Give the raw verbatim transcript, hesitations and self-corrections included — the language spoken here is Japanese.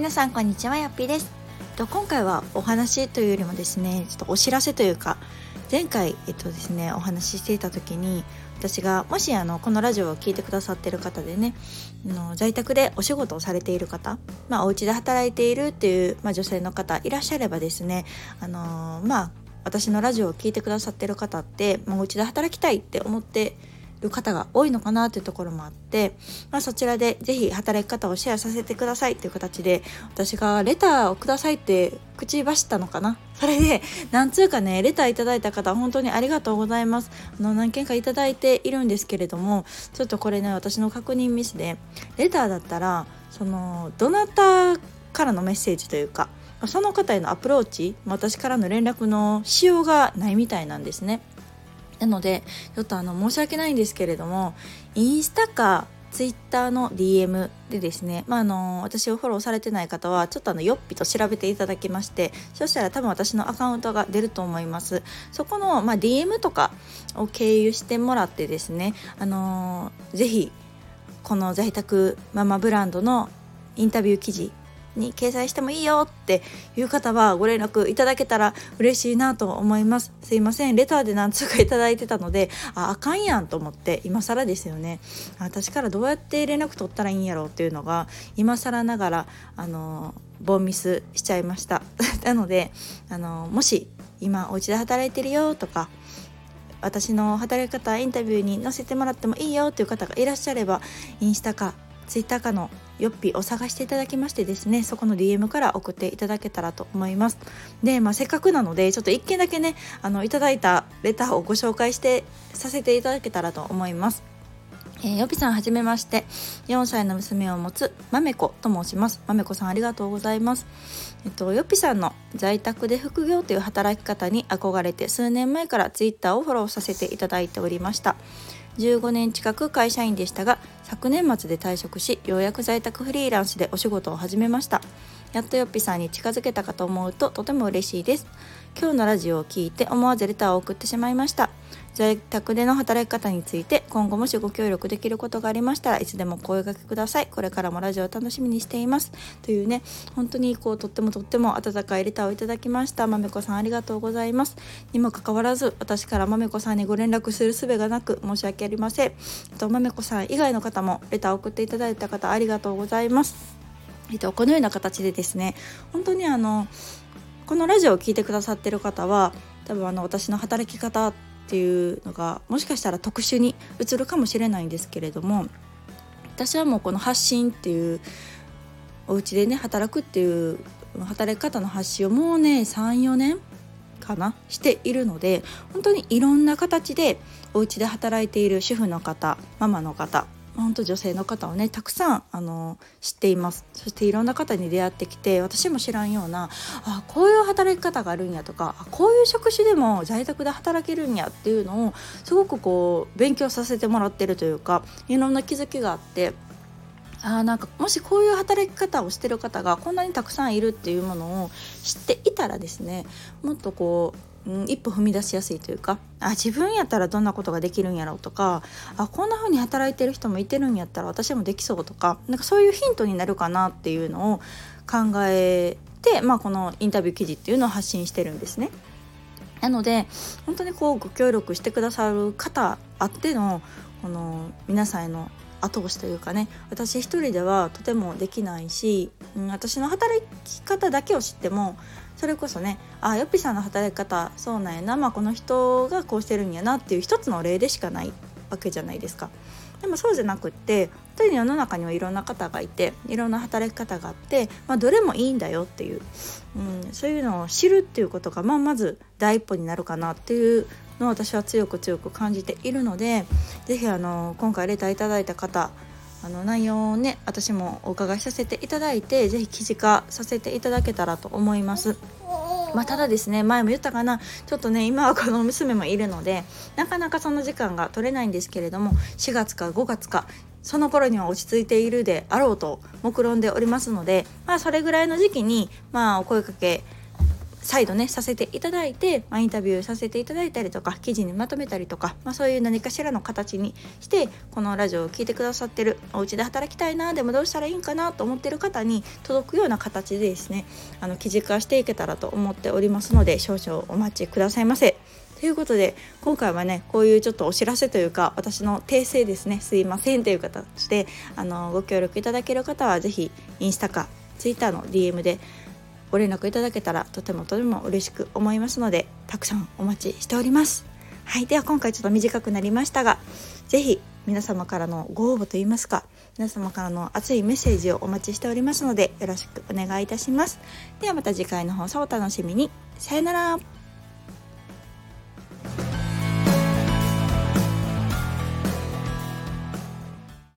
皆さんこんにちは、やっぴーです。と今回はお話というよりもですね、ちょっとお知らせというか、前回えっとですねお話ししていた時に、私がもしあのこのラジオを聞いてくださってる方でね、あの在宅でお仕事をされている方、まあお家で働いているっていう、まあ、女性の方いらっしゃればですね、あのー、まあ私のラジオを聞いてくださってる方って、まあ、お家で働きたいって思ってる方が多いのかなというところもあって、まあ、そちらでぜひ働き方をシェアさせてくださいという形で、私がレターをくださいって口走ったのかな。それでなんつうかね、レターいただいた方本当にありがとうございます。あの何件かいただいているんですけれども、ちょっとこれね、私の確認ミスで、レターだったらそのどなたからのメッセージというか、その方へのアプローチ、私からの連絡のしようがないみたいなんですね。なのでちょっとあの申し訳ないんですけれども、インスタかツイッターの ディーエム でですね、まあ、あの私をフォローされてない方はちょっとあのよっぴと調べていただきまして、そしたら多分私のアカウントが出ると思います。そこの、まあ、ディーエム とかを経由してもらってですね、あのぜひこの在宅ママブランドのインタビュー記事に掲載してもいいよっていう方はご連絡いただけたら嬉しいなと思います。すいません、レターで何通かいただいてたので、あ、あかんやんと思って、今更ですよね、私からどうやって連絡取ったらいいんやろうっていうのが今更ながらあのボンミスしちゃいましたなのであのもし今お家で働いてるよとか、私の働き方インタビューに載せてもらってもいいよっていう方がいらっしゃれば、インスタかツイッターかのよっぴを探していただきましてですね、そこの ディーエム から送っていただけたらと思います。で、まあ、せっかくなのでちょっと一件だけね、あのいただいたレターをご紹介してさせていただけたらと思います。えー、よぴさんはじめまして、よんさいの娘を持つまめこと申します。まめこさんありがとうございます。えっと、よぴさんの在宅で副業という働き方に憧れて、数年前からツイッターをフォローさせていただいておりました。じゅうごねん近く会社員でしたが、昨年末で退職し、ようやく在宅フリーランスでお仕事を始めました。やっとよっぴさんに近づけたかと思うととても嬉しいです。今日のラジオを聞いて思わずレターを送ってしまいました。在宅での働き方について、今後もしご協力できることがありましたらいつでもお声掛けください。これからもラジオを楽しみにしています、というね、本当にこうとってもとっても温かいレターをいただきました。まめこさんありがとうございます。にもかかわらず私からまめこさんにご連絡する術がなく申し訳ありません。とまめこさん以外の方もレターを送っていただいた方ありがとうございます。えっと、このような形でですね、本当にあのこのラジオを聞いてくださってる方は、多分あの私の働き方っていうのがもしかしたら特殊に映るかもしれないんですけれども、私はもうこの発信っていう、お家でね働くっていう働き方の発信をもうね さん,よ 年かなしているので、本当にいろんな形でお家で働いている主婦の方、ママの方、本当女性の方をねたくさんあの知っています。そしていろんな方に出会ってきて、私も知らんような、あ、こういう働き方があるんやとか、あ、こういう職種でも在宅で働けるんやっていうのをすごくこう勉強させてもらってるというか、いろんな気づきがあって、あ、なんかもしこういう働き方をしてる方がこんなにたくさんいるっていうものを知っていたらですね、もっとこう一歩踏み出しやすいというか、あ、自分やったらどんなことができるんやろうとか、あ、こんな風に働いてる人もいてるんやったら私もできそうとか、なんかそういうヒントになるかなっていうのを考えて、まあ、このインタビュー記事っていうのを発信してるんですね。なので本当にこうご協力してくださる方あっての、この皆さんへの後押しというかね、私一人ではとてもできないし、うん、私の働き方だけを知っても、それこそね、あ、よっぴさんの働き方そうなんやな、まあ、この人がこうしてるんやなっていう一つの例でしかないわけじゃないですか。でもそうじゃなくって、本当に世の中にはいろんな方がいて、いろんな働き方があって、まあ、どれもいいんだよっていう、うん、そういうのを知るっていうことが、まあ、まず第一歩になるかなっていうのを私は強く強く感じているので、ぜひあの今回レターいただいた方、あの内容をね私もお伺いさせていただいて、ぜひ記事化させていただけたらと思います。まあ、ただですね、前も言ったかな、ちょっとね今はこの娘もいるのでなかなかその時間が取れないんですけれども、しがつかごがつかその頃には落ち着いているであろうと目論んでおりますので、まあ、それぐらいの時期に、まあ、お声かけ再度ねさせていただいて、まあ、インタビューさせていただいたりとか記事にまとめたりとか、まあ、そういう何かしらの形にしてこのラジオを聞いてくださってる、お家で働きたいな、でもどうしたらいいんかなと思ってる方に届くような形でですね、あの記事化していけたらと思っておりますので、少々お待ちくださいませ。ということで今回はね、こういうちょっとお知らせというか私の訂正ですね、すいませんという形であのご協力いただける方はぜひインスタかツイッターの ディーエム でご連絡いただけたらとてもとても嬉しく思いますので、たくさんお待ちしております。はい、では今回ちょっと短くなりましたが、ぜひ皆様からのご応募といいますか、皆様からの熱いメッセージをお待ちしておりますので、よろしくお願いいたします。ではまた次回の放送をお楽しみに。さよなら。